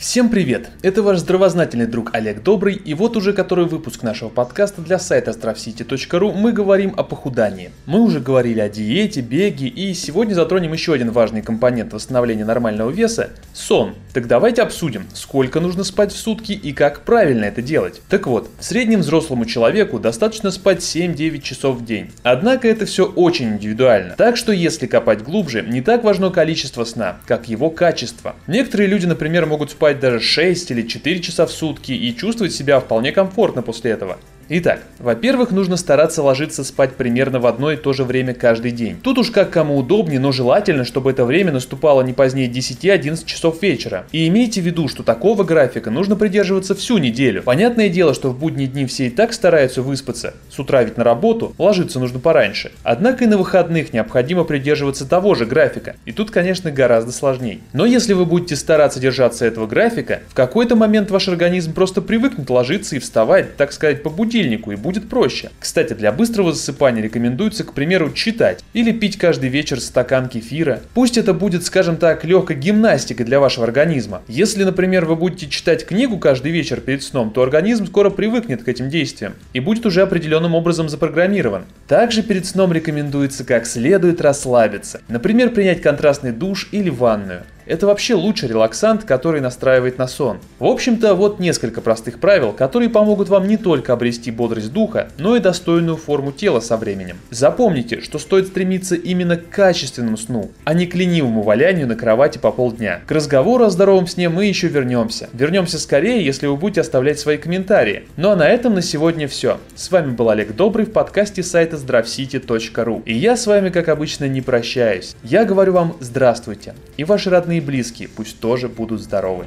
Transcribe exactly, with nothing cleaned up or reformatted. Всем привет! Это ваш здравознательный друг Олег Добрый, и вот уже который выпуск нашего подкаста для сайта остров сити точка ру мы говорим о похудании. Мы уже говорили о диете, беге, и сегодня затронем еще один важный компонент восстановления нормального веса – сон. Так давайте обсудим, сколько нужно спать в сутки и как правильно это делать. Так вот, в среднем взрослому человеку достаточно спать семь-девять часов в день. Однако это все очень индивидуально, так что если копать глубже, не так важно количество сна, как его качество. Некоторые люди, например, могут спать даже шесть или четыре часа в сутки и чувствовать себя вполне комфортно после этого. Итак, во-первых, нужно стараться ложиться спать примерно в одно и то же время каждый день. Тут уж как кому удобнее, но желательно, чтобы это время наступало не позднее десяти-одиннадцати часов вечера. И имейте в виду, что такого графика нужно придерживаться всю неделю. Понятное дело, что в будние дни все и так стараются выспаться. С утра ведь на работу, ложиться нужно пораньше. Однако и на выходных необходимо придерживаться того же графика. И тут, конечно, гораздо сложнее. Но если вы будете стараться держаться этого графика, в какой-то момент ваш организм просто привыкнет ложиться и вставать, так сказать, по будильнику. И будет проще. Кстати, для быстрого засыпания рекомендуется, к примеру, читать или пить каждый вечер стакан кефира. Пусть это будет, скажем так, легкой гимнастикой для вашего организма. Если, например, вы будете читать книгу каждый вечер перед сном, то организм скоро привыкнет к этим действиям и будет уже определенным образом запрограммирован. Также перед сном рекомендуется как следует расслабиться, например, принять контрастный душ или ванную. Это вообще лучший релаксант, который настраивает на сон. В общем-то, вот несколько простых правил, которые помогут вам не только обрести бодрость духа, но и достойную форму тела со временем. Запомните, что стоит стремиться именно к качественному сну, а не к ленивому валянию на кровати по полдня. К разговору о здоровом сне мы еще вернемся. Вернемся скорее, если вы будете оставлять свои комментарии. Ну а на этом на сегодня все. С вами был Олег Добрый в подкасте сайта здрав сити точка ру. И я с вами, как обычно, не прощаюсь. Я говорю вам здравствуйте. И ваши родные близкие пусть тоже будут здоровы.